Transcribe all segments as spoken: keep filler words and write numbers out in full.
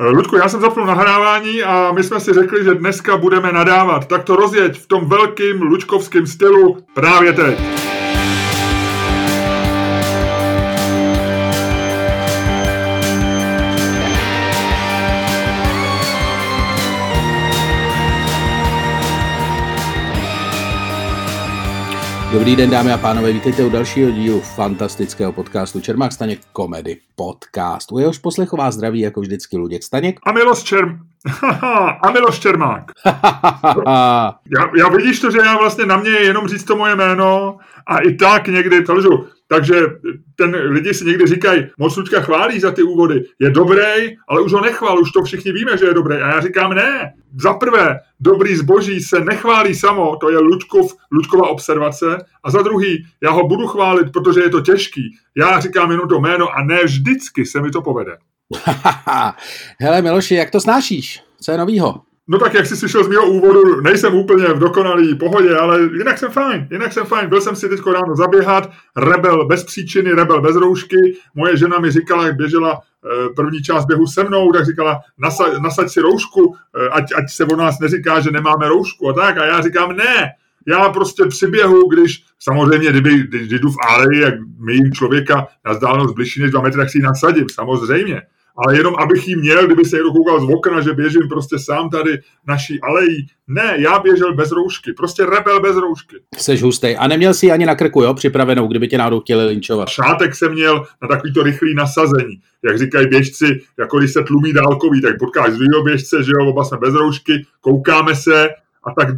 Luďku, já jsem zapnul nahrávání a my jsme si řekli, že dneska budeme nadávat. Tak to rozjeď v tom velkým lučkovským stylu právě teď. Dobrý den, dámy a pánové, vítejte u dalšího dílu fantastického podcastu Čermák Staněk Komedy Podcast. U jehož poslechu vás zdraví jako vždycky Luděk Staněk. A Miloš Čerm... a Miloš Čermák. já, já vidíš to, že já vlastně na mě je jenom říct to moje jméno a i tak někdy to lžu. Takže ten lidi si někdy říkají, moc Luďka chválí za ty úvody, je dobrý, ale už ho nechvál, už to všichni víme, že je dobrý. A já říkám ne. Za prvé, dobrý zboží se nechválí samo, to je Luďkov, Luďkova observace. A za druhý, já ho budu chválit, protože je to těžký. Já říkám jenom to jméno a ne vždycky se mi to povede. Hele Miloši, jak to snášíš? Co je novýho? No tak, jak jsi slyšel z mého úvodu, nejsem úplně v dokonalý pohodě, ale jinak jsem fajn, jinak jsem fajn. Byl jsem si teďko ráno zaběhat, rebel bez příčiny, rebel bez roušky. Moje žena mi říkala, jak běžela první část běhu se mnou, tak říkala, nasa, nasaď si roušku, ať, ať se o nás neříká, že nemáme roušku a tak. A já říkám, ne, já prostě při běhu, když samozřejmě, kdyby, když jdu v áleji, jak myjím člověka na vzdálenost bližší než dva metry, tak si ji nasadím, samozřejmě. Ale jenom abych jí měl, kdyby se někdo koukal z okna, že běžím prostě sám tady naší alejí. Ne, já běžel bez roušky, prostě rebel bez roušky. Jseš hustej. A neměl jsi ani na krku, jo, připravenou, kdyby tě náhodou chtěli linčovat. Šátek jsem měl na takovýto rychlý nasazení. Jak říkají běžci, jako když se tlumí dálkový, tak potkáš z druhého běžce, že jo, oba jsme bez roušky, koukáme se a tak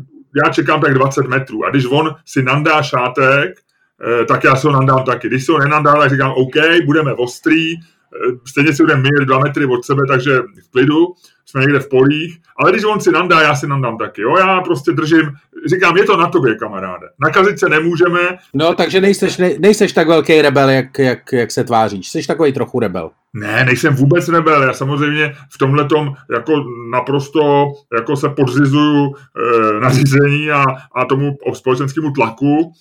já čekám tak dvacet metrů. A když on si nandá šátek, tak já se ho nandám taky. Když se ho nenandám, tak říkám, OK, budeme ostrý. Stejně si budeme mít dva metry od sebe, takže v klidu, jsme někde v polích, ale když on si nandá, já si nandám taky, jo, já prostě držím, říkám, je to na tobě, kamaráde, nakazit se nemůžeme. No, takže nejseš, nej, nejseš tak velký rebel, jak, jak, jak se tváříš, jsi takový trochu rebel. Ne, nejsem vůbec rebel, já samozřejmě v tomhletom jako naprosto jako se podřizuju e, nařízení a, a tomu společenskému tlaku.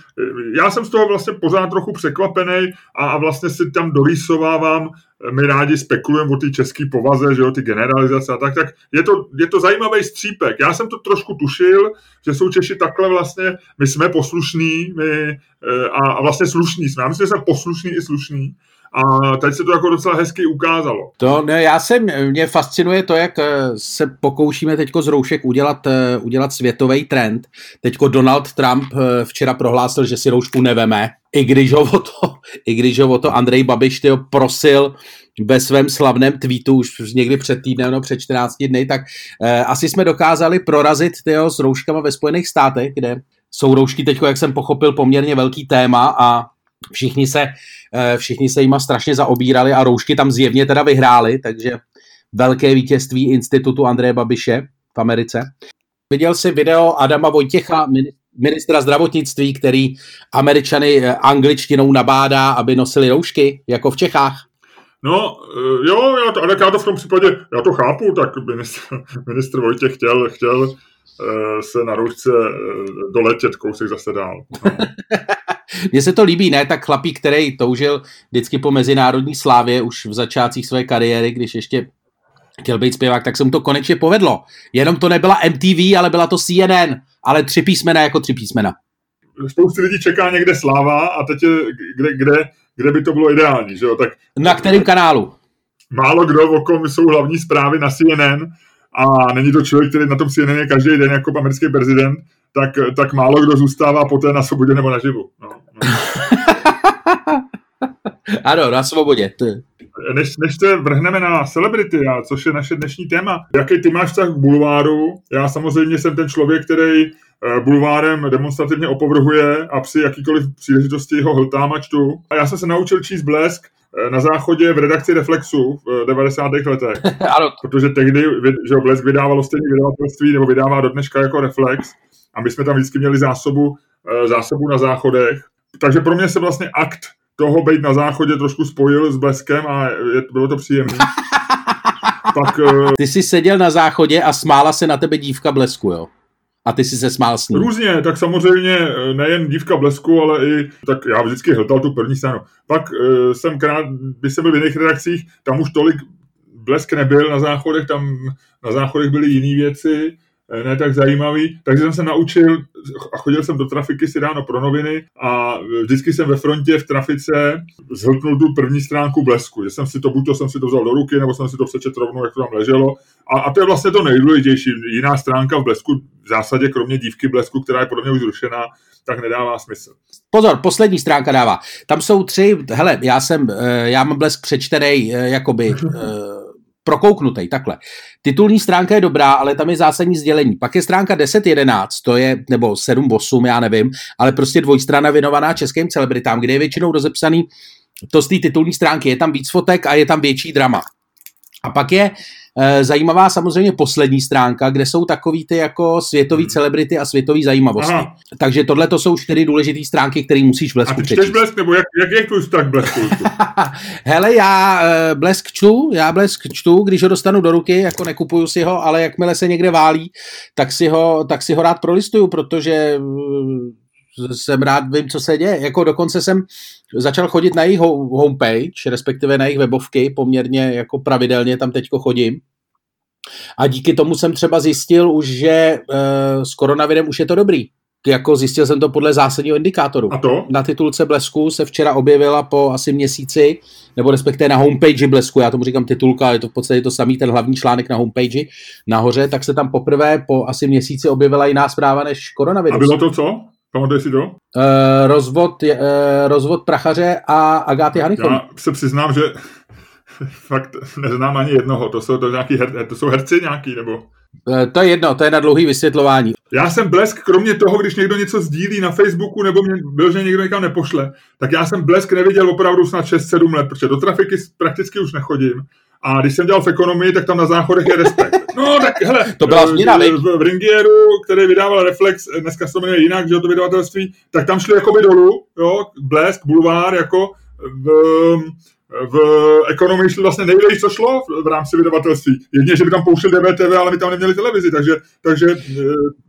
Já jsem z toho vlastně pořád trochu překvapený a, a vlastně si tam dorýsovávám, my rádi spekulujeme o té české povaze, že jo, ty generalizace a tak, tak je to, je to zajímavý střípek. Já jsem to trošku tušil, že jsou Češi takhle vlastně, my jsme poslušní my, a, a vlastně slušní jsme. Já myslím, že jsme poslušní i slušní. A teď se to jako docela hezky ukázalo. To ne, já se, mě fascinuje to, jak se pokoušíme teďko z roušek udělat, udělat světový trend. Teďko Donald Trump včera prohlásil, že si roušku neveme. I když ho o to, i když ho o to Andrej Babiš tyho prosil ve svém slavném tweetu už někdy před týdnem, no před čtrnácti dny, tak eh, asi jsme dokázali prorazit tyho s rouškama ve Spojených státech, kde jsou roušky teďko, jak jsem pochopil, poměrně velký téma a Všichni se, všichni se jima strašně zaobírali a roušky tam zjevně teda vyhrály, takže velké vítězství institutu Andreje Babiše v Americe. Viděl jsi video Adama Vojtěcha, ministra zdravotnictví, který Američany angličtinou nabádá, aby nosili roušky, jako v Čechách? No, jo, já to, ale já to v tom případě, já to chápu, tak ministr, ministr Vojtěch chtěl, chtěl se na roušce doletět, kousek zase dál. No. Mně se to líbí, ne? Tak chlapík, který toužil vždycky po mezinárodní slávě už v začátcích své kariéry, když ještě chtěl být zpěvák, tak se mu to konečně povedlo. Jenom to nebyla M T V, ale byla to C N N, ale tři písmena jako tři písmena. Spoustu lidí čeká někde sláva a teď je, kde, kde, kde by to bylo ideální, že jo? Tak, na kterém kanálu? Málo kdo, o kom jsou hlavní zprávy na C N N a není to člověk, který na tom C N N je každý den jako americký prezident, tak, tak málo kdo zůstává poté na svobodě nebo na živu. No, no. Ano, na svobodě. Ty. Než, než se vrhneme na celebrity, což je naše dnešní téma, jaký ty máš vztah k bulváru? Já samozřejmě jsem ten člověk, který bulvárem demonstrativně opovrhuje a při jakýkoliv příležitosti ho hltám a čtu. A já jsem se naučil číst Blesk na záchodě v redakci Reflexu v devadesátých letech. Ano. Protože tehdy, že Blesk vydávalo stejné vydavatelství, nebo vydává do dneška jako Reflex, a my jsme tam vždycky měli zásobu, zásobu na záchodech. Takže pro mě se vlastně akt toho být na záchodě trošku spojil s Bleskem a je, bylo to příjemné. Tak, ty jsi seděl na záchodě a smála se na tebe dívka Blesku, jo? A ty jsi se smál s ní. Různě, tak samozřejmě nejen dívka Blesku, ale i, tak já vždycky hltal tu první stranu. Pak jsem krát, když jsem byl v jiných redakcích, tam už tolik Blesk nebyl na záchodech, tam na záchodech byly jiné věci, ne tak zajímavý, takže jsem se naučil a chodil jsem do trafiky si ráno pro noviny a vždycky jsem ve frontě v trafice zhltnul tu první stránku Blesku, že jsem si to, buď to jsem si to vzal do ruky, nebo jsem si to přečet rovnou, jak to tam leželo a, a to je vlastně to nejdůležitější. Jiná stránka v Blesku, v zásadě kromě dívky Blesku, která je podle mě už zrušená, tak nedává smysl. Pozor, poslední stránka dává. Tam jsou tři, hele, já jsem, já mám Blesk přečtenej, jakoby... prokouknutej, takhle. Titulní stránka je dobrá, ale tam je zásadní sdělení. Pak je stránka deset jedenáct, to je, nebo sedm osm, já nevím, ale prostě dvojstrana věnovaná českým celebritám, kde je většinou rozepsaný to z té titulní stránky. Je tam víc fotek a je tam větší drama. A pak je e, zajímavá samozřejmě poslední stránka, kde jsou takový ty jako světový hmm. celebrity a světový zajímavosti. Aha. Takže tohle to jsou čtyři důležitý stránky, které musíš v Blesku číst. A ty čteš Blesk, nebo jak, jak je tvůj vztah Blesku? Hele, já e, Blesk čtu, já Blesk čtu, když ho dostanu do ruky, jako nekupuju si ho, ale jakmile se někde válí, tak si ho, tak si ho rád prolistuju, protože... jsem rád, vím, co se děje. Jako dokonce jsem začal chodit na jejich homepage, respektive na jejich webovky, poměrně jako pravidelně tam teďko chodím. A díky tomu jsem třeba zjistil už, že e, s koronavirem už je to dobrý. Jako zjistil jsem to podle zásadního indikátoru. A to? Na titulce Blesku se včera objevila po asi měsíci, nebo respektive na homepage Blesku, já tomu říkám titulka, ale je to v podstatě to samý, ten hlavní článek na homepage nahoře, tak se tam poprvé po asi měsíci objevila jiná zpráva než koronavirus. A bylo to co? Uh, rozvod, uh, rozvod Prachaře a Agáty Hanichové. Já se přiznám, že fakt neznám ani jednoho. To jsou, to nějaký her, to jsou herci nějaký, nebo... Uh, to je jedno, to je na dlouhý vysvětlování. Já jsem Blesk, kromě toho, když někdo něco sdílí na Facebooku, nebo mě byl, že někdo někam nepošle, tak já jsem Blesk neviděl opravdu snad šest sedm let, protože do trafiky prakticky už nechodím. A když jsem dělal v ekonomii, tak tam na záchodech je Respekt. No tak hele, to byla změna, v Ringieru, který vydával Reflex, dneska se to jmenuje jinak, že to vydavatelství, tak tam šli jakoby dolů, jo, Blesk, Bulvár, jako v, v ekonomii šli vlastně nejlej, co šlo v rámci vydavatelství. Jedině, že by tam pouštěl D V T V, ale my tam neměli televizi, takže, takže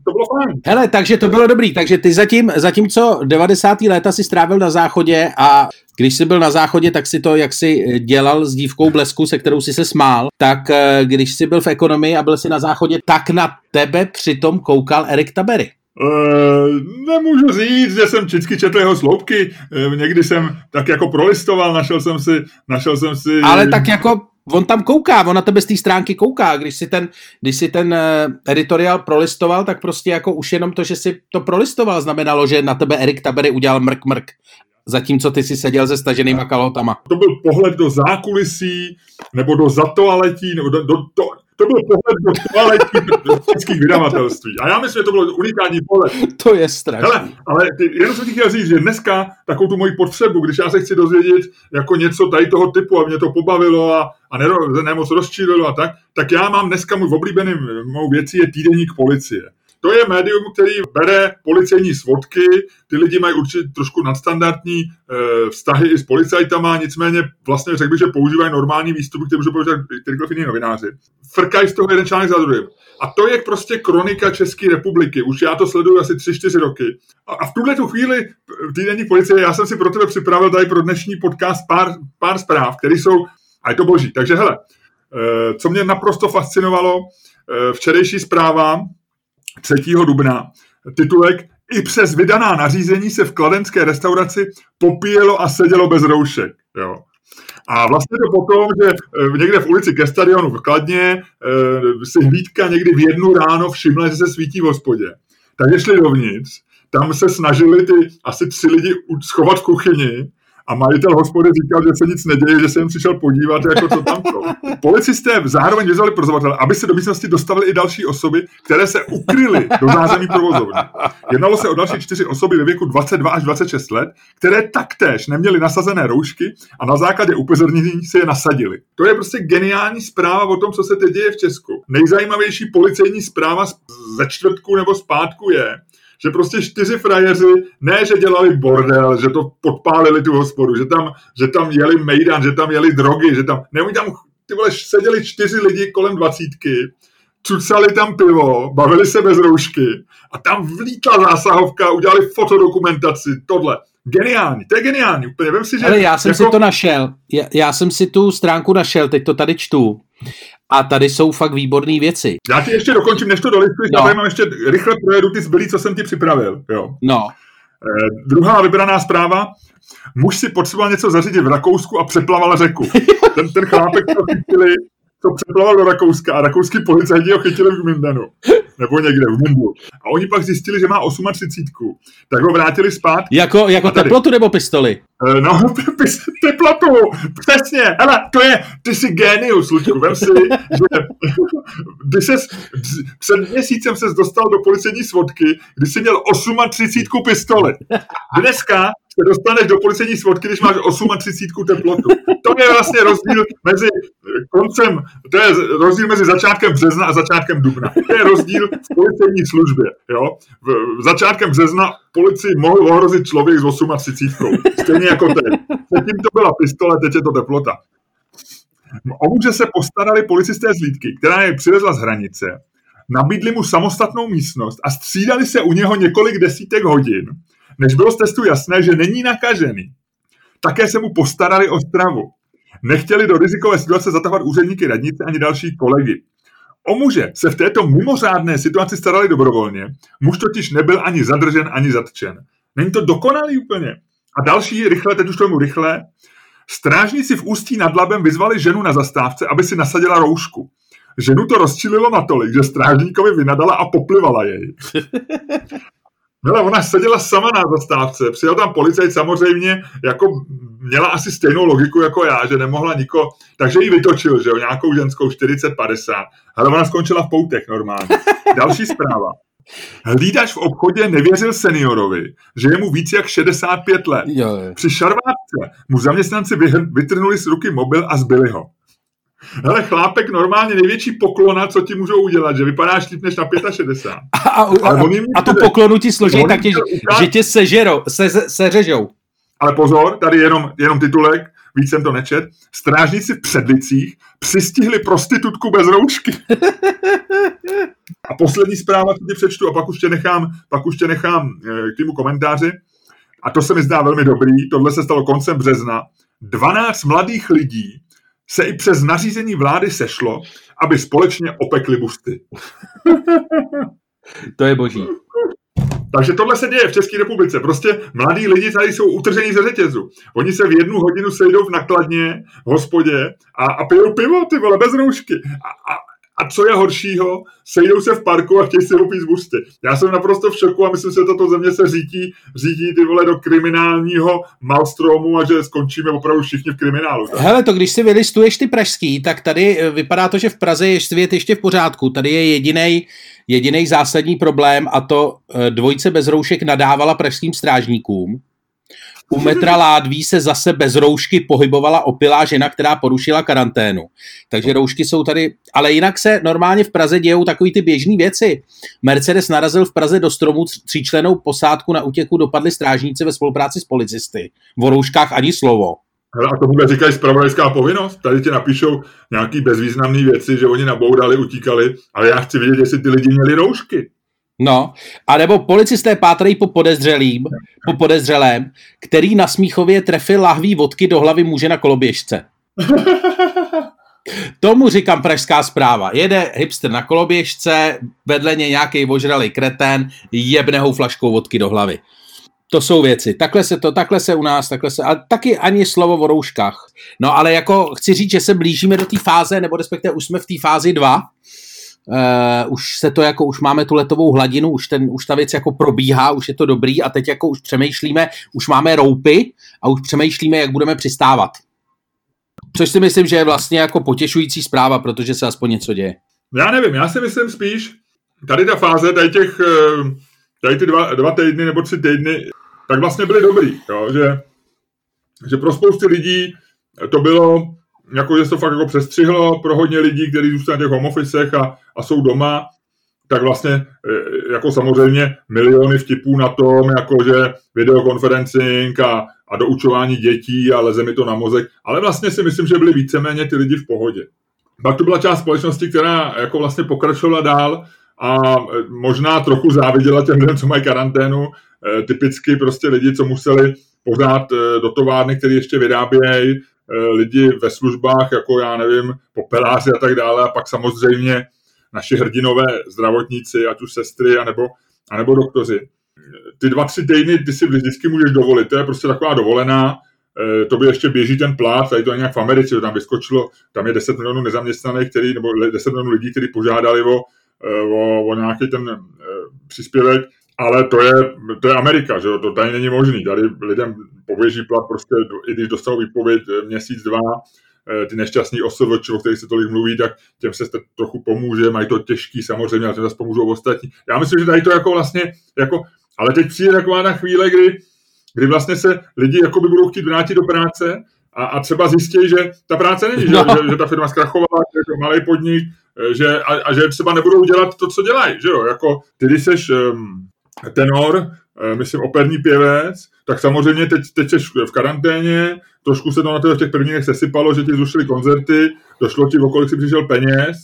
to bylo fajn. Hele, takže to bylo dobrý, takže ty zatím, zatímco devadesátá léta si strávil na záchodě a... Když jsi byl na záchodě, tak si to, jak jsi dělal s dívkou Blesku, se kterou jsi se smál, tak když jsi byl v ekonomii a byl jsi na záchodě, tak na tebe přitom koukal Erik Tabery. Uh, nemůžu říct, že jsem vždycky četl jeho sloupky. Uh, někdy jsem tak jako prolistoval, našel jsem si... Našel jsem si... Ale tak jako... On tam kouká, on na tebe z té stránky kouká. Když si ten, když si ten editoriál prolistoval, tak prostě jako už jenom to, že si to prolistoval, znamenalo, že na tebe Erik Tabery udělal mrk mrk. Zatímco ty si seděl se staženýma kalhotama. To byl pohled do zákulisí, nebo do zatoaletí, nebo do, do, do, to byl pohled do toaletí do českých vydavatelství. A já myslím, že to bylo unikátní pohled. To je strašné. Hele, ale ty, jenom jsem ti chtěl říct, že dneska takovou tu moji potřebu, když já se chci dozvědět jako něco tady toho typu a mě to pobavilo a, a nero, nemoc rozčílilo a tak, tak já mám dneska můj oblíbený mou věcí je týdeník policie. To je médium, který bere policejní svodky, ty lidi mají určitě trošku nadstandardní e, vztahy i s policajtama, nicméně vlastně řekl bych, že používají normální výstupy, které můžou používat kterýkoliv jiný novináři. Frkají z toho jeden článek za druhým. A to je prostě kronika České republiky. Už já to sleduju asi tři čtyři roky. A, a v tuhle tu chvíli týdenní policie, já jsem si pro tebe připravil tady pro dnešní podcast pár, pár zpráv, které jsou, a je to boží. Takže hele, e, co mě naprosto fascinovalo, e, včerejší zpráva, třetího dubna. Titulek: I přes vydaná nařízení se v kladenské restauraci popíjelo a sedělo bez roušek. Jo. A vlastně to potom, že někde v ulici ke stadionu v Kladně si hlídka někdy v jednu ráno všimla, že se svítí v hospodě. Takže šli dovnitř, tam se snažili ty asi tři lidi schovat v kuchyni a majitel hospody říkal, že se nic neděje, že se jim přišel podívat, jako co tam to. Policisté zároveň vyzvali provozovatele, aby se do místnosti dostavili i další osoby, které se ukryly do zázemí provozovny. Jednalo se o další čtyři osoby ve věku dvacet dva až dvacet šest let, které taktéž neměly nasazené roušky a na základě upozornění se je nasadili. To je prostě geniální zpráva o tom, co se teď děje v Česku. Nejzajímavější policejní zpráva ze čtvrtku nebo zpátku je, že prostě čtyři frajeři, ne, že dělali bordel, že to podpálili tu hospodu, že tam, že tam jeli mejdan, že tam jeli drogy, že tam, ne, tam, ty vole, seděli čtyři lidi kolem dvacítky, cucali tam pivo, bavili se bez roušky a tam vlítla zásahovka, udělali fotodokumentaci, tohle. Geniální, to je geniální. Úplně. Vem si, že ale já jsem jako... si to našel. Já, já jsem si tu stránku našel, teď to tady čtu. A tady jsou fakt výborné věci. Já ti ještě dokončím, než to dolistuji, no. Mám ještě rychle projedu ty zbylý, co jsem ti připravil. Jo. No. Eh, druhá vybraná zpráva. Muž si potřeboval něco zařídit v Rakousku a přeplaval řeku. Ten, ten chlápek, co chytili, to přeplaval do Rakouska a rakouský policajti ho chytili v Mindanu. Nebo někde v Mindanu. A oni pak zjistili, že má třicet osm. Tak ho vrátili zpátky. Jako, jako teplotu nebo pistoli? Eh, no, teplotu. Přesně. Hele, to je, ty jsi génius, Luďku. Vem si, že když ses, před měsícem ses dostal do policejní svodky, když jsi měl třicet osm pistoli. Dneska se dostaneš do policejní svodky, když máš třicet osm teplotu. To je vlastně rozdíl mezi koncem, to je rozdíl mezi začátkem března a začátkem dubna. To je rozdíl v policejní službě. Jo? V začátkem března policii mohl ohrozit člověk s třicet osm. Stejně jako ten. Předtím to byla pistole, teď je to teplota. O muže se postarali policisté z Lídky, která je přivezla z hranice, nabídli mu samostatnou místnost a střídali se u něho několik desítek hodin, než bylo z testu jasné, že není nakažený. Také se mu postarali o stravu. Nechtěli do rizikové situace zatahovat úředníky radnice ani další kolegy. O muže se v této mimořádné situaci starali dobrovolně. Muž totiž nebyl ani zadržen, ani zatčen. Není to dokonalý úplně. A další, rychle, teď už to jemu rychle. Strážníci v Ústí nad Labem vyzvali ženu na zastávce, aby si nasadila roušku. Ženu to rozčililo natolik, že strážníkovi vynadala a poplivala jej. Hele, ona seděla sama na zastávce, přijel tam policajt, samozřejmě jako měla asi stejnou logiku jako já, že nemohla nikoho, takže ji vytočil, že jo, nějakou ženskou čtyřicet padesát. Hele, ona skončila v poutech normálně. Další zpráva. Hlídač v obchodě nevěřil seniorovi, že je mu víc jak šedesát pět let. Při šarvátce mu zaměstnanci vytrhnuli z ruky mobil a zbyli ho. Hele, chlápek, normálně největší poklona, co ti můžou udělat, že vypadáš líp než na šedesát pět. A, a, a, a, a tu poklonu ti složí tak, tě, že tě sežerou, se, se, seřežou. Ale pozor, tady jenom, jenom titulek, víc jsem to nečet. Strážníci v Předlicích přistihli prostitutku bez roušky. A poslední zpráva, co ti přečtu, a pak už tě nechám, pak už tě nechám k týmu komentáři. A to se mi zdá velmi dobrý, tohle se stalo koncem března. dvanáct mladých lidí se i přes nařízení vlády sešlo, aby společně opekli busty. To je boží. Takže tohle se děje v České republice. Prostě mladí lidi tady jsou utržení ze řetězu. Oni se v jednu hodinu sejdou v Nakladně, v hospodě a, a pijou pivo, ty vole, bez roušky. A, a, a co je horšího, sejdou se v parku a chtějí si upít z busty. Já jsem naprosto v šoku a myslím si, že tato země se řítí, řítí ty vole do kriminálního malstromu a že skončíme opravdu všichni v kriminálu. Tak? Hele, to když si vylistuješ ty pražský, tak tady vypadá to, že v Praze je svět ještě v pořádku. Tady je jedinej, jedinej zásadní problém a to dvojice bez roušek nadávala pražským strážníkům. U metra Ládví se zase bez roušky pohybovala opilá žena, která porušila karanténu. Takže roušky jsou tady, ale jinak se normálně v Praze dějou takový ty běžný věci. Mercedes narazil v Praze do stromu, tříčlennou posádku na útěku dopadli strážníci ve spolupráci s policisty. O rouškách ani slovo. A to vůbec říkají zpravodajská povinnost. Tady ti napíšou nějaký bezvýznamný věci, že oni naboudali, utíkali, ale já chci vidět, jestli ty lidi měli roušky. No, anebo policisté pátrají po podezřelým, po podezřelém, který na Smíchově trefil lahví vodky do hlavy muže na koloběžce. Tomu říkám pražská zpráva. Jede hipster na koloběžce, vedle něj nějaký ožralý kretén, jebne ho flaškou vodky do hlavy. To jsou věci. Takhle se to, takhle se u nás, takhle se, a taky ani slovo o rouškách. No, ale jako chci říct, že se blížíme do té fáze, nebo respektive už jsme v té fázi dva, Uh, už se to jako, už máme tu letovou hladinu, už, ten, už ta věc jako probíhá, už je to dobrý a teď jako už přemýšlíme, už máme roupy a už přemýšlíme, jak budeme přistávat. Což si myslím, že je vlastně jako potěšující zpráva, protože se aspoň něco děje. Já nevím, já si myslím spíš, tady ta fáze, tady těch, tady ty dva, dva týdny nebo tři týdny, tak vlastně byly dobrý, jo, že, že pro spoustu lidí to bylo jako, že se to fakt jako přestřihlo pro hodně lidí, kteří zůstanou na těch home officech a, a jsou doma, tak vlastně jako samozřejmě miliony vtipů na tom, jakože videokonferencing a, a doučování dětí a leze mi to na mozek, ale vlastně si myslím, že byly víceméně ty lidi v pohodě. Pak to byla část společnosti, která jako vlastně pokračovala dál a možná trochu záviděla těm lidem, co mají karanténu, typicky prostě lidi, co museli podat do továrny, které ještě vyrábějí lidi ve službách, jako já nevím, popeláři a tak dále, a pak samozřejmě naši hrdinové zdravotníci, ať už sestry, anebo, anebo doktoři. Ty dva, tři týdny ty si vždycky můžeš dovolit, to je prostě taková dovolená, to by ještě běží ten plát, tady to je nějak v Americe, to tam vyskočilo, tam je deset milionů nezaměstnaných, který, nebo deset milionů lidí, kteří požádali o, o, o nějaký ten příspěvek, ale to je, to je Amerika, že jo? To tady není možný, tady lidem poběží plat prostě, i když dostanou výpověď měsíc, dva, ty nešťastní osoboči, o kterých se tolik mluví, tak těm se trochu pomůže, mají to těžký samozřejmě, ale těm zase pomůžou ostatní. Já myslím, že tady to jako vlastně, jako, ale teď přijde taková na chvíle, kdy, kdy vlastně se lidi jako by budou chtít vrátit do práce a, a třeba zjistí, že ta práce není, no. že, že, že ta firma zkrachovala, že je to malej podnik, že, a, a že třeba nebudou dělat to, co dělají, že jo, jako ty, když seš um, tenor, myslím, operní pěvec, tak samozřejmě teď, teď jsi v karanténě, trošku se to na to v těch prvních sesypalo, že ti zrušili koncerty, došlo ti, okolik si přišel peněz,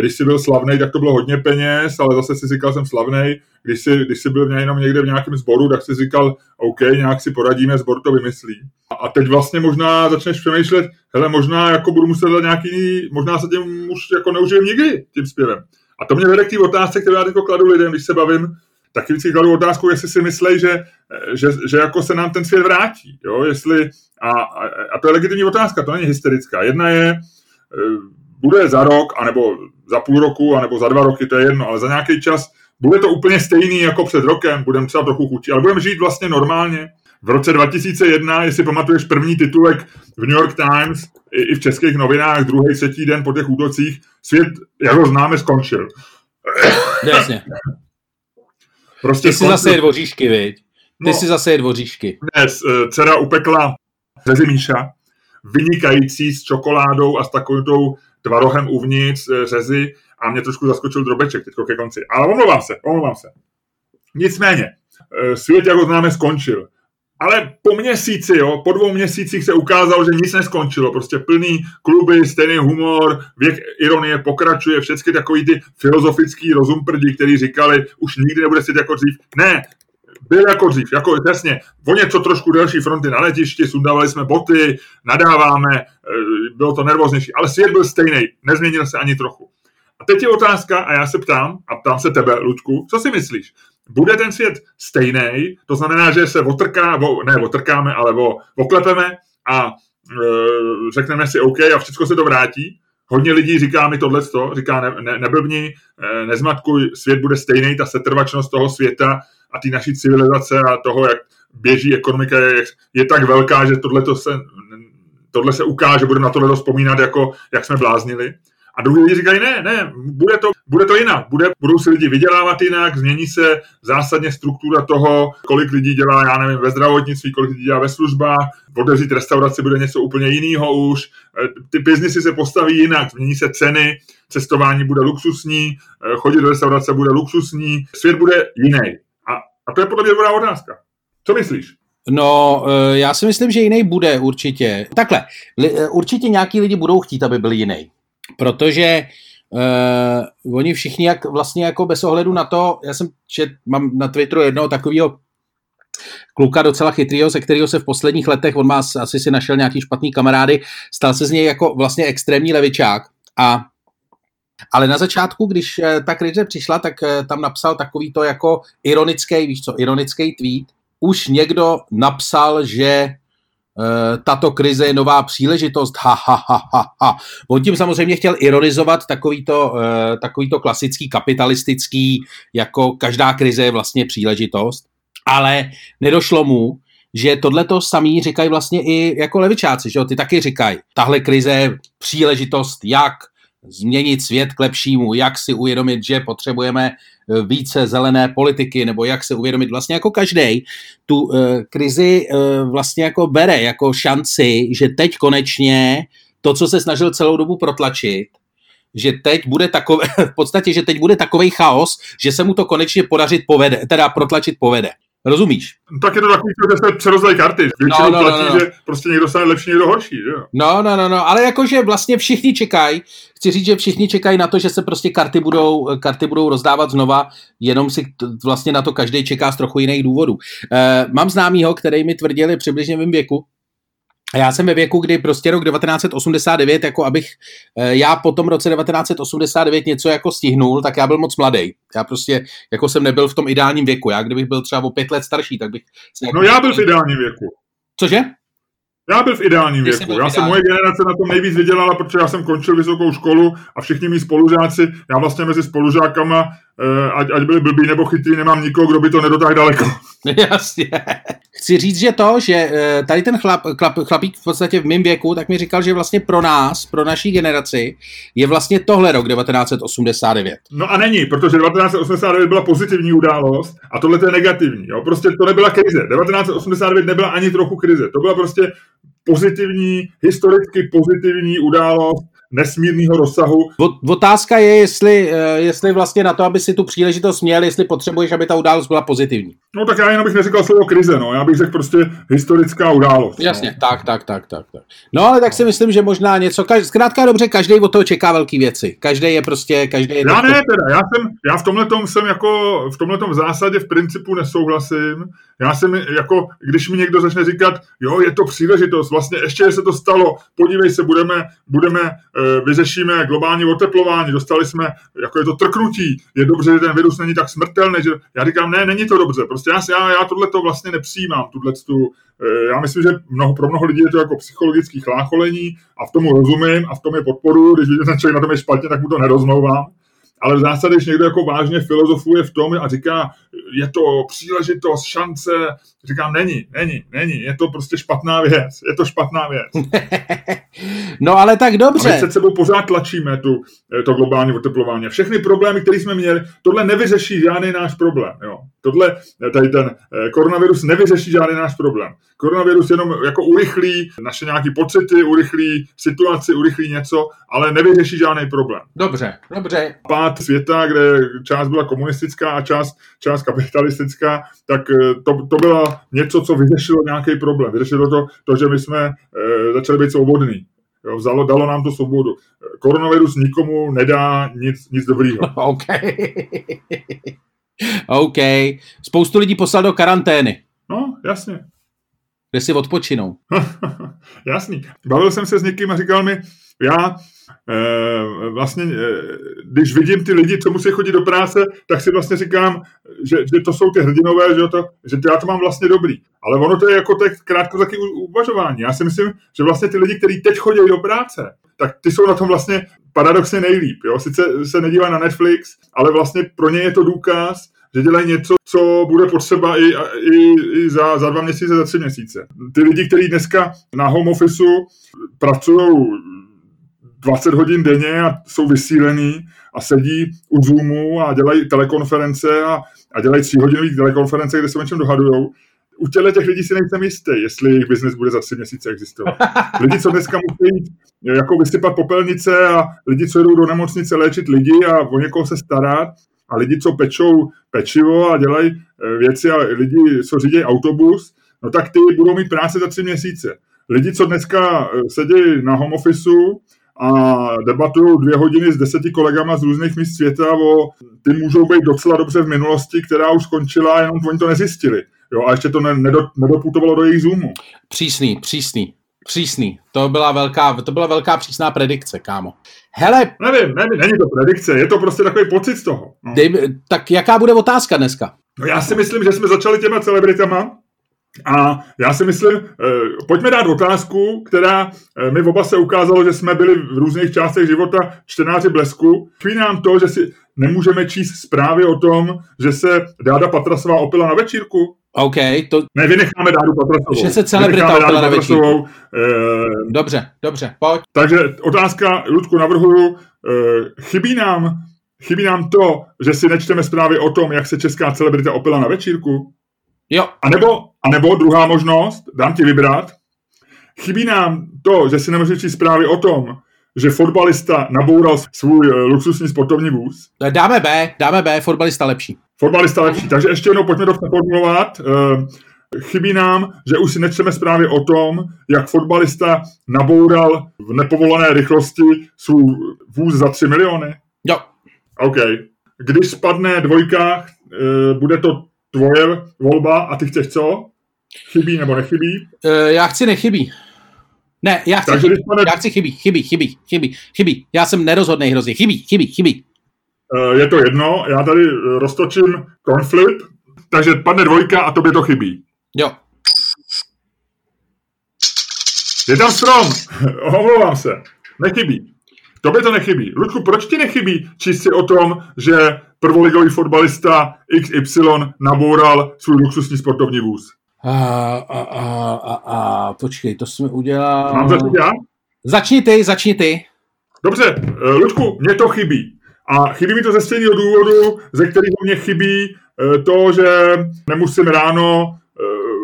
když jsi byl slavnej, tak to bylo hodně peněz, ale zase si říkal, jsem slavnej, když jsi, když jsi byl jenom někde v nějakém sboru, tak si říkal, OK, nějak si poradíme, sbor to vymyslí. A teď vlastně možná začneš přemýšlet, hele, možná jako budu muset dát nějaký jiný, možná se tím už jako neužijím nikdy, tím zpěvem. A to mě vede k té otázce, kterou já teď kladu lidem, když se bavím. Taky vždycky kladu otázku, jestli si myslej, že, že, že jako se nám ten svět vrátí. Jo? Jestli, a, a, a to je legitimní otázka, to není hysterická. Jedna je, bude za rok, anebo za půl roku, anebo za dva roky, to je jedno, ale za nějaký čas bude to úplně stejný jako před rokem, budeme třeba trochu chutí, ale budeme žít vlastně normálně. V roce dva tisíce jedna, jestli pamatuješ první titulek v New York Times, i, i v českých novinách, druhý, třetí den po těch útocích, svět, jak ho známe, skončil. Jasně. Prostě ty si zase je dvoříšky, viď? Ty no, si zase je dvoříšky. Dnes dcera upekla řezimíša, vynikající s čokoládou a s takovou tvarohem uvnitř řezy a mě trošku zaskočil drobeček teďko ke konci. Ale omlouvám se, omlouvám se. Nicméně, svět, jak ho známe, skončil. Ale po měsíci, jo, po dvou měsících se ukázalo, že nic neskončilo. Prostě plný kluby, stejný humor, věk ironie pokračuje, všechny takový ty filozofický rozumprdi, který říkali, už nikdy nebude sedět jako dřív. Ne, byl jako dřív, jako jasně, o něco trošku delší fronty na letišti, sundávali jsme boty, nadáváme, bylo to nervóznější, ale svět byl stejný, nezměnil se ani trochu. A teď je otázka, a já se ptám, a ptám se tebe, Luďku, co si myslíš? Bude ten svět stejný, to znamená, že se otrká, ne otrkáme, ale oklepeme a e, řekneme si OK a všechno se to vrátí. Hodně lidí říká mi tohleto, říká ne, ne, neblbni, e, nezmatkuj, svět bude stejný, ta setrvačnost toho světa a té naší civilizace a toho, jak běží ekonomika, je, je tak velká, že tohleto se, tohle se ukáže, budeme na tohleto vzpomínat, jako, jak jsme bláznili. A druhý lidi říkají, ne, ne, bude to, bude to jinak, bude, budou si lidi vydělávat jinak, změní se zásadně struktura toho, kolik lidí dělá, já nevím, ve zdravotnictví, kolik lidí dělá ve službách, otevřít restauraci bude něco úplně jiného už, ty biznisy se postaví jinak, změní se ceny, cestování bude luxusní, chodit do restaurace bude luxusní, svět bude jiný. A, a to je podle mě dobrá otázka. Co myslíš? No, já si myslím, že jiný bude určitě. Takhle, určitě nějaký lidi budou chtít, aby byl jiný. Protože uh, oni všichni jak vlastně jako bez ohledu na to, já jsem čet, mám na Twitteru jednoho takového kluka docela chytrýho, ze kterého se v posledních letech, on má, asi si našel nějaký špatný kamarády, stal se z něj jako vlastně extrémní levičák. A, ale na začátku, když uh, ta krize přišla, tak uh, tam napsal takový to jako ironický, víš co, ironický tweet. Už někdo napsal, že tato krize je nová příležitost, ha, ha, ha, ha, ha. On tím samozřejmě chtěl ironizovat takovýto, takovýto klasický kapitalistický, jako každá krize je vlastně příležitost, ale nedošlo mu, že tohleto samý říkají vlastně i jako levičáci, že jo, ty taky říkají, tahle krize je příležitost, jak změnit svět k lepšímu, jak si uvědomit, že potřebujeme více zelené politiky, nebo jak se uvědomit vlastně jako každej, tu uh, krizi uh, vlastně jako bere jako šanci, že teď konečně to, co se snažil celou dobu protlačit, že teď bude takové, v podstatě, že teď bude takovej chaos, že se mu to konečně podařit povede, teda protlačit povede. Rozumíš? Tak je to takový, že se přerozdají karty. Většinou no, no, platí, no, no. že prostě někdo stane lepší, někdo horší. Že? No, no, no, no, ale jakože vlastně všichni čekají, chci říct, že všichni čekají na to, že se prostě karty budou, karty budou rozdávat znova, jenom si t- vlastně na to každý čeká z trochu jiných důvodů. E, mám známýho, který mi tvrdil přibližně v mém věku, a já jsem ve věku, kdy prostě rok devatenáct set osmdesát devět, jako abych já po tom roce devatenáct set osmdesát devět něco jako stihnul, tak já byl moc mladý. Já prostě, jako jsem nebyl v tom ideálním věku. Já kdybych byl třeba o pět let starší, tak bych... No já byl v ideálním věku. Cože? Já byl v ideálním věku. Já jsem moje generace na tom nejvíc vydělala, protože já jsem končil vysokou školu a všichni mý spolužáci, já vlastně mezi spolužákama, ať, ať byli blbí nebo chytrý, nemám nikoho, kdo by to nedotáhl daleko. Jasně. Chci říct, že to, že tady ten chlap, chlap, chlapík v podstatě v mém věku, tak mi říkal, že vlastně pro nás, pro naší generaci, je vlastně tohle rok devatenáct set osmdesát devět. No a není, protože devatenáct set osmdesát devět byla pozitivní událost a tohle to je negativní. Jo? Prostě to nebyla krize. devatenáct set osmdesát devět nebyla ani trochu krize. To byla prostě pozitivní, historicky pozitivní událost nesmírného rozsahu. Otázka je, jestli, jestli vlastně na to, aby si tu příležitost měl, jestli potřebuješ, aby ta událost byla pozitivní. No tak já jenom bych neříkal slovo krize, no. Já bych řekl prostě historická událost. Jasně, no. tak, tak, tak, tak. No ale tak si myslím, že možná něco, kaž, zkrátka dobře, každej od toho čeká velký věci. Každej je prostě, každej je... Já ne, teda, já jsem, já v tomhletom jsem jako, v tomhletom v zásadě v principu nesouhlasím. Já jsem jako, když mi někdo začne říkat, jo, je to příležitost, vlastně ještě se to stalo, podívej se, budeme, budeme vyřešíme globální oteplování, dostali jsme, jako je to trknutí, je dobře, že ten virus není tak smrtelný, že já říkám, ne, není to dobře, prostě já, já, já tohleto vlastně nepřijímám, tuhletu, já myslím, že mnoho, pro mnoho lidí je to jako psychologické chlácholení a v tomu rozumím a v tom je podporuji, když vidím, že člověk na tom je špatně, tak mu to nerozmlouvám. Ale v zásadě, když někdo jako vážně filozofuje v tom a říká, je to příležitost, šance, říkám, není, není, není, je to prostě špatná věc, je to špatná věc. No ale tak dobře. A my se sebou pořád tlačíme tu, to globální oteplování. Všechny problémy, které jsme měli, tohle nevyřeší žádný náš problém. Jo. Tohle, tady ten koronavirus nevyřeší žádný náš problém. Koronavirus jenom jako urychlí naše nějaké pocity, urychlí situaci, urychlí něco, ale nevyřeší žádný problém. Dobře, dobře. Pád světa, kde část byla komunistická a část, část kapitalistická, tak to, to bylo něco, co vyřešilo nějaký problém. Vyřešilo to, to že my jsme začali být svobodní. Jo, vzalo, dalo nám to svobodu. Koronavirus nikomu nedá nic, nic dobrýho. OK. OK. Spoustu lidí poslal do karantény. No, jasně. Kde si odpočinou. Jasný. Bavil jsem se s někým a říkal mi, já e, vlastně, e, když vidím ty lidi, co musí chodit do práce, tak si vlastně říkám, že, že to jsou ty hrdinové, že, to, že to já to mám vlastně dobrý. Ale ono to je jako tak krátko taky uvažování. Já si myslím, že vlastně ty lidi, kteří teď chodí do práce, tak ty jsou na tom vlastně paradoxně nejlíp. Jo? Sice se nedívá na Netflix, ale vlastně pro ně je to důkaz, že dělají něco, co bude potřeba i, i, i za, za dva měsíce, za tři měsíce. Ty lidi, kteří dneska na home officeu pracují dvacet hodin denně a jsou vysílení a sedí u Zoomu a dělají telekonference a, a dělají tříhodinové telekonference, kde se o něčem dohadujou. U těle těch lidí si nejsem jistý, jestli jejich biznes bude za tři měsíce existovat. Lidi, co dneska musí jako vysypat popelnice a lidi, co jdou do nemocnice léčit lidi a o někoho se starat, a lidi, co pečou pečivo a dělají věci a lidi, co řídí autobus, no tak ty budou mít práce za tři měsíce. Lidi, co dneska sedí na home officeu a debatují dvě hodiny s deseti kolegama z různých míst světa, o, ty můžou být docela dobře v minulosti, která už skončila, jenom oni to nezjistili. Jo, a ještě to nedoputovalo do jejich Zoomu. Přísný, přísný. Přísný. To byla velká, to byla velká přísná predikce, kámo. Hele... Nevím, nevím, není to predikce, je to prostě takový pocit z toho. No. Dej, tak jaká bude otázka dneska? No já si myslím, že jsme začali těma celebritama a já si myslím, eh, pojďme dát otázku, která eh, mi oba se ukázalo, že jsme byli v různých částech života čtenáři Blesku. Chví nám to, že si nemůžeme číst zprávy o tom, že se Dáda Patrasová opila na večírku. OK, to... Ne, vynecháme Dádu Patrasovou. Že se celebrita opila na večírku. E... Dobře, dobře, pojď. Takže otázka, Ludku, navrhuju. E... Chybí nám, chybí nám to, že si nečteme zprávy o tom, jak se česká celebrita opila na večírku? Jo. A nebo, a nebo druhá možnost, dám ti vybrat. Chybí nám to, že si nemůžeme číst zprávy o tom, že fotbalista naboural svůj luxusní sportovní vůz? Dáme B, dáme B, fotbalista lepší. Fotbalista lepší, takže ještě jednou pojďme to formulovat. Chybí nám, že už si nečteme zprávy o tom, jak fotbalista naboural v nepovolené rychlosti svůj vůz za tři miliony? Jo. OK. Když spadne dvojka, bude to tvoje volba a ty chceš co? Chybí nebo nechybí? Já chci nechybí. Ne, já chci, chybí. Spadne... já chci chybí, chybí, chybí, chybí, chybí. Já jsem nerozhodnej hrozně. Chybí, chybí, chybí. Je to jedno, já tady roztočím konflikt, takže padne dvojka a tobě to chybí. Jo. Je tam strom. Omlouvám se. Nechybí. Tobě to nechybí. Ludku, proč ti nechybí číst si o tom, že prvoligový fotbalista iks ypsilon naboural svůj luxusní sportovní vůz? A, a, a, a, a počkej, to jsme udělal... Mám začít já? Začni ty, začni ty. Dobře, Ludku, mně to chybí. A chybí mi to ze stejného důvodu, ze kterého mě chybí to, že nemusím ráno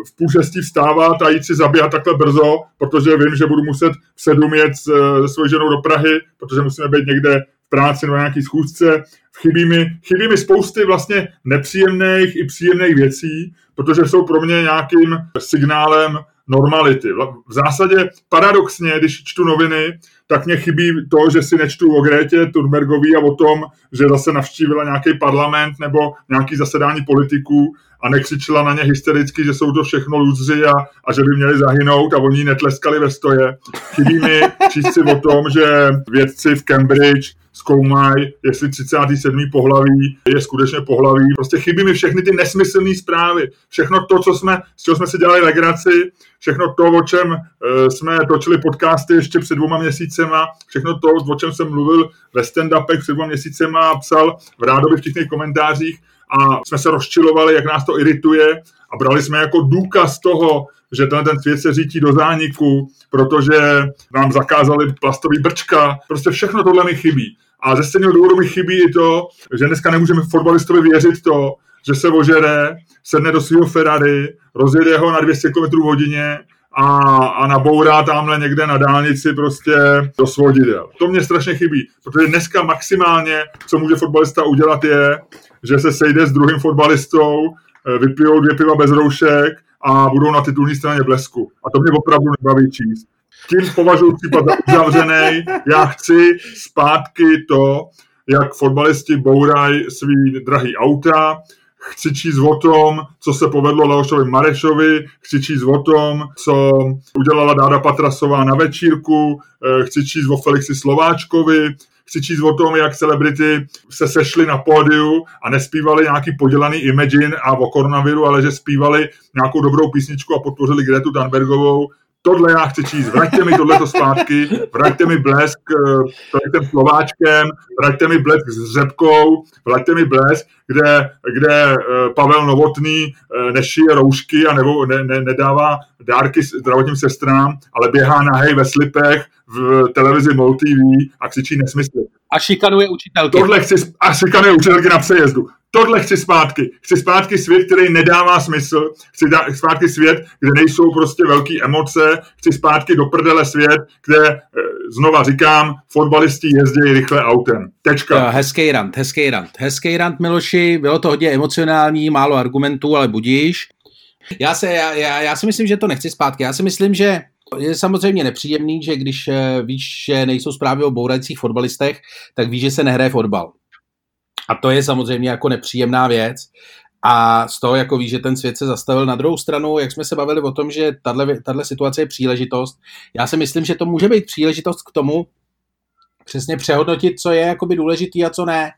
v půl šestí vstávat a jít si zabíhat takhle brzo, protože vím, že budu muset v sedm jet se svojí ženou do Prahy, protože musíme být někde v práci nebo na nějaký schůzce. Chybí mi, chybí mi spousty vlastně nepříjemných i příjemných věcí, protože jsou pro mě nějakým signálem normality. V zásadě paradoxně, když čtu noviny, tak mě chybí to, že si nečtu o Gretě Thunbergové a o tom, že zase navštívila nějaký parlament nebo nějaký zasedání politiků a nekřičela na ně hystericky, že jsou to všechno lůzři a, a že by měli zahynout a oni netleskali ve stoje. Chybí mi číst si o tom, že vědci v Cambridge zkoumají, jestli třicáté sedmé pohlaví je skutečně pohlaví. Prostě chybí mi všechny ty nesmyslné zprávy. Všechno to, co jsme, z čeho jsme si dělali legraci, všechno to, o čem e, jsme točili podcasty ještě před dvěma měsícema, všechno to, o čem jsem mluvil ve stand-upech před dvěma měsícema a psal v rádoby v těch těch komentářích a jsme se rozčilovali, jak nás to irituje a brali jsme jako důkaz toho, že tenhle ten svět se řítí do zániku, protože nám zakázali plastový brčka. Prostě všechno tohle mi chybí. A ze stejného důvodu mi chybí i to, že dneska nemůžeme fotbalistovi věřit to, že se ožere, sedne do svého Ferrari, rozjede ho na dvě stě kilometrů v hodině a, a nabourá tamhle někde na dálnici prostě do svodidel. To mě strašně chybí, protože dneska maximálně, co může fotbalista udělat je, že se sejde s druhým fotbalistou, vypijou dvě piva bez roušek a budou na titulní straně Blesku. A to mě opravdu nebaví číst. Tím považuji případ za uzavřenej. Já chci zpátky to, jak fotbalisti bourají svý drahý auta. Chci číst o tom, co se povedlo Leošovi Marešovi. Chci číst o tom, co udělala Dáda Patrasová na večírku. Chci číst o Felixi Slováčkovi. Chci číst o tom, jak celebrity se sešly na pódiu a nespívali nějaký podělaný Imagine a o koronaviru, ale že zpívali nějakou dobrou písničku a podpořili Gretu Thunbergovou. Tohle já chci číst. Vraťte mi tohleto zpátky, vraťte mi Blesk s Felixem Slováčkem, vraťte mi Blesk s Řepkou, vraťte mi Blesk, kde, kde Pavel Novotný nešije roušky a nebo ne, ne, nedává dárky zdravotním sestrám, ale běhá nahej ve slipech v televizi Mol té vé a křičí nesmysly. A šikanuje učitelky. Tohle chci, a šikanuje učitelky na přejezdu. Tohle chci zpátky. Chci zpátky svět, který nedává smysl. Chci dá, zpátky svět, kde nejsou prostě velký emoce. Chci zpátky do prdele svět, kde, znova říkám, fotbalisti jezdí rychle autem. Tečka. Hezký rant, hezký rant. Hezký rant, Miloši. Bylo to hodně emocionální, málo argumentů, ale budíš. Já, se, já, já, já si myslím, že to nechci zpátky. Já si myslím, že je samozřejmě nepříjemný, že když víš, že nejsou zprávy o bourajících fotbalistech, tak víš, že se nehraje fotbal. A to je samozřejmě jako nepříjemná věc. A z toho jako víš, že ten svět se zastavil. Na druhou stranu, jak jsme se bavili o tom, že tahle situace je příležitost. Já si myslím, že to může být příležitost k tomu přesně přehodnotit, co je jakoby důležitý a co ne.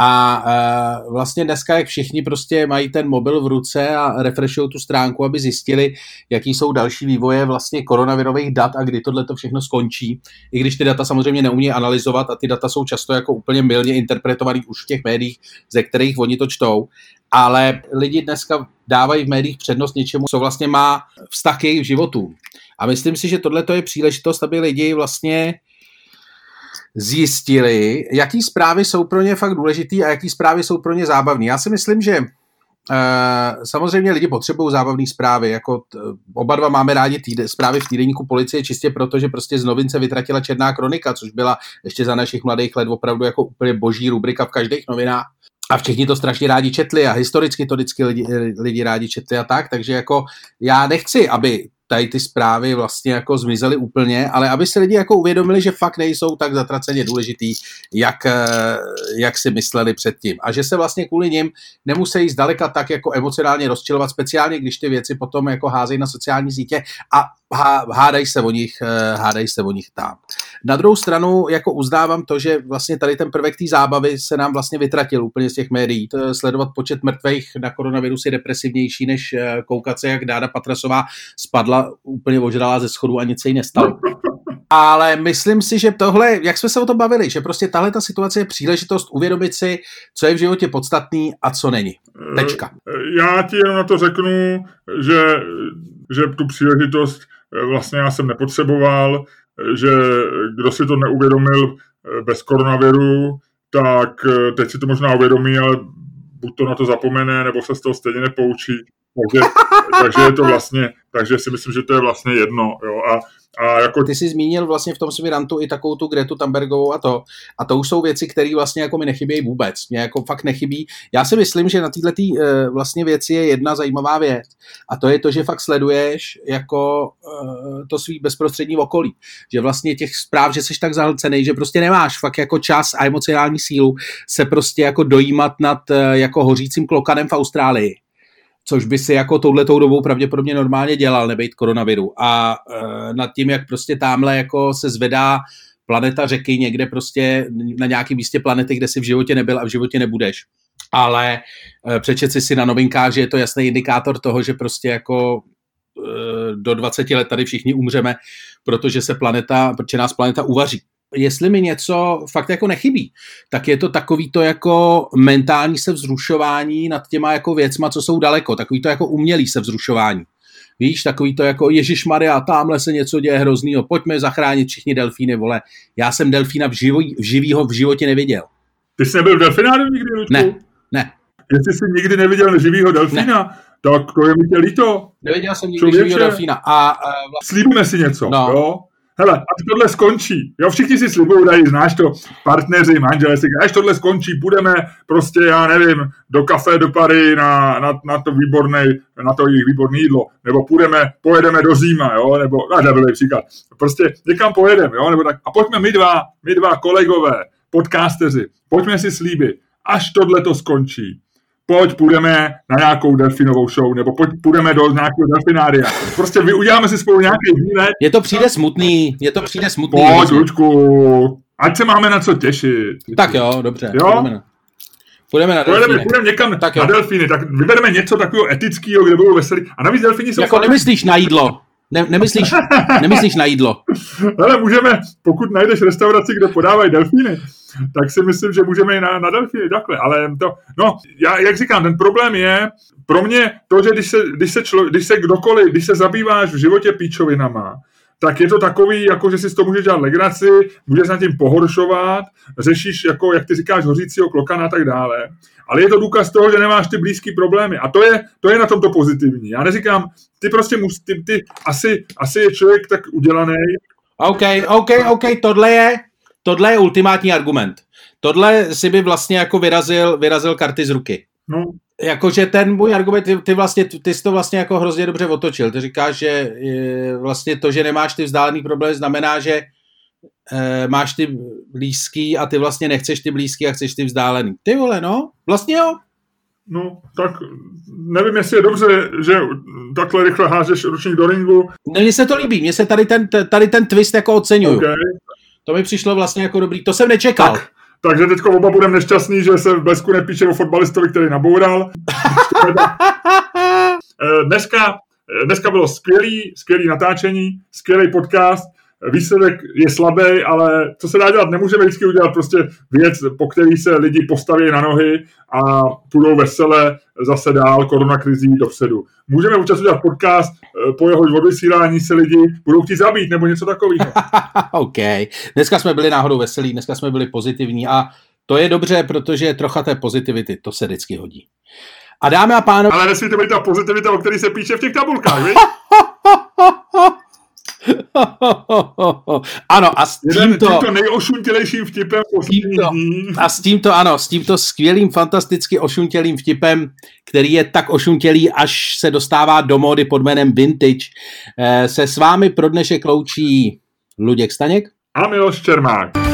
A e, vlastně dneska, jak všichni prostě mají ten mobil v ruce a refreshují tu stránku, aby zjistili, jaký jsou další vývoje vlastně koronavirových dat a kdy tohle to všechno skončí. I když ty data samozřejmě neumí analyzovat a ty data jsou často jako úplně mylně interpretovaný už v těch médiích, ze kterých oni to čtou. Ale lidi dneska dávají v médiích přednost něčemu, co vlastně má vztah k jejich životu. A myslím si, že tohle to je příležitost, aby lidi vlastně zjistili, jaký zprávy jsou pro ně fakt důležitý a jaký zprávy jsou pro ně zábavný. Já si myslím, že samozřejmě lidi potřebují zábavné zprávy, jako t, oba dva máme rádi týde, zprávy v týdeníku Policie čistě proto, že prostě z novin se vytratila Černá kronika, což byla ještě za našich mladých let opravdu jako úplně boží rubrika v každých novinách. A všichni to strašně rádi četli a historicky to vždycky lidi, lidi rádi četli a tak, takže jako já nechci, aby tady ty zprávy vlastně jako zmizely úplně, ale aby se lidi jako uvědomili, že fakt nejsou tak zatraceně důležitý, jak, jak si mysleli předtím. A že se vlastně kvůli nim nemusí zdaleka tak jako emocionálně rozčilovat, speciálně když ty věci potom jako házejí na sociální sítě a hádají se o nich, hádají se o nich tam. Na druhou stranu jako uznávám to, že vlastně tady ten prvek té zábavy se nám vlastně vytratil úplně z těch médií. To sledovat počet mrtvých na koronavirus je depresivnější, než koukat se, jak Dáda Patrasová spadla, úplně ožrala ze schodu a nic se jí nestalo. Ale myslím si, že tohle, jak jsme se o tom bavili, že prostě tahle ta situace je příležitost uvědomit si, co je v životě podstatný a co není. Tečka. Já ti jenom na to řeknu, že, že tu příležitost vlastně já jsem nepotřeboval, že kdo si to neuvědomil bez koronaviru, tak teď si to možná uvědomí, ale buď to na to zapomene, nebo se z toho stejně nepoučí. Takže, takže je to vlastně, takže si myslím, že to je vlastně jedno. Jo. A, a jako... Ty jsi zmínil vlastně v tom svým rantu i takovou tu Gretu Thunbergovou a to. A to už jsou věci, které vlastně jako mi nechybějí vůbec. Mě jako fakt nechybí. Já si myslím, že na této vlastně věci je jedna zajímavá věc. A to je to, že fakt sleduješ jako to svý bezprostřední okolí. Že vlastně těch zpráv, že jsi tak zahlcený, že prostě nemáš fakt jako čas a emocionální sílu se prostě jako dojímat nad jako hořícím klokanem v Austrálii. Což by si jako touhletou dobou pravděpodobně normálně dělal, nebejt koronaviru. A e, nad tím, jak prostě támhle jako se zvedá planeta řeky někde prostě na nějakém místě planety, kde jsi v životě nebyl a v životě nebudeš. Ale e, přečetci si na novinkách, že je to jasný indikátor toho, že prostě jako e, do dvacet let tady všichni umřeme, protože se planeta, protože nás planeta uvaří. Jestli mi něco fakt jako nechybí, tak je to takový to jako mentální sevzrušování nad těma jako věcma, co jsou daleko, takový to jako umělý sevzrušování. Víš, takový to jako ježišmarja, tamhle se něco děje hroznýho, pojďme zachránit všichni delfíny, vole. Já jsem delfína v, živo, v živýho v životě neviděl. Ty jsi nebyl v delfináriu nikdy, Luďku? Ne, ne. Jestli jsi nikdy neviděl živýho delfína, ne. Tak to je mi tě líto. Neviděl jsem nikdy člověče. Živýho delfína. A, a vlastně... Slíbíme si něco, no. Jo? Hele, až tohle skončí, jo, všichni si slibují, dají, znáš to, partneři, manželé, až tohle skončí, půjdeme prostě, já nevím, do kafe, do Pary, na, na, na to výborné, na to jejich výborné jídlo, nebo půjdeme, pojedeme do Říma, jo, nebo, ne, nebyl příklad, prostě někam pojedeme, jo, nebo tak, a pojďme my dva, my dva kolegové, podcasteři, pojďme si slíbit, až tohle to skončí. Pojď, půjdeme na nějakou delfinovou show, nebo pojď, půjdeme do nějakého delfinária. Prostě vy uděláme si spolu nějaký výlet. Je to přijde smutný, je to přijde smutný. Pojď, Luďku, ať se máme na co těšit. Tak jo, dobře, jo? Půjdeme na, půjdeme na delfíny. Půjdeme někam tak na delfíny, tak vybereme něco takového etického, kde budou veselí. A navíc delfíny jsou... Jako nemyslíš na jídlo. Ne, nemyslíš, nemyslíš na jídlo. Hele, můžeme, pokud najdeš restauraci, kde podávají delfíny, tak si myslím, že můžeme i na, na delfíny takhle. Ale to, no, já, jak říkám, ten problém je pro mě to, že když se, když se, člo, když se kdokoliv, když se zabýváš v životě píčovinama, tak je to takový, jako že si s toho můžeš dělat legraci, můžeš nad tím pohoršovat, řešíš, jako, jak ty říkáš, hořícího klokana a tak dále. Ale je to důkaz toho, že nemáš ty blízký problémy. A to je, to je na tom to pozitivní. Já neříkám, ty prostě musí, ty, ty asi, asi je člověk tak udělaný. OK, OK, OK, tohle je, tohle je ultimátní argument. Tohle si by vlastně jako vyrazil, vyrazil karty z ruky. No. Jakože ten můj argument, ty, ty, vlastně, ty jsi to vlastně jako hrozně dobře otočil. Ty říkáš, že e, vlastně to, že nemáš ty vzdálený problém, znamená, že e, máš ty blízký a ty vlastně nechceš ty blízký a chceš ty vzdálený. Ty vole, no, vlastně jo. No, tak nevím, jestli je dobře, že takhle rychle hážeš ručník do ringu. No, mně se to líbí, mně se tady ten, tady ten twist jako oceňuju. Okay. To mi přišlo vlastně jako dobrý, to jsem nečekal. Tak. Takže teďko oba budeme nešťastný, že se v Blesku nepíše o fotbalistovi, který naboural. Dneska, dneska bylo skvělý, skvělý natáčení, skvělý podcast. Výsledek je slabý, ale co se dá dělat? Nemůžeme vždycky udělat prostě věc, po který se lidi postaví na nohy a půjdou vesele zase dál koronakrizí dopředu. Můžeme občas udělat podcast, po jeho odvysílání se lidi budou chtít zabít nebo něco takového. OK. Dneska jsme byli náhodou veselí, dneska jsme byli pozitivní a to je dobře, protože trocha té pozitivity, to se vždycky hodí. A dámy a pánové... Ale nesmíte být ta pozitivita, o který se píše v těch tabulkách, víš? Ano, a s tímto... tímto nejošuntělejším vtipem tímto, a s tímto, ano, s tímto skvělým, fantasticky ošuntělým vtipem, který je tak ošuntělý, až se dostává do módy pod jménem vintage, se s vámi pro dnešek loučí Luděk Staněk a Miloš Čermák.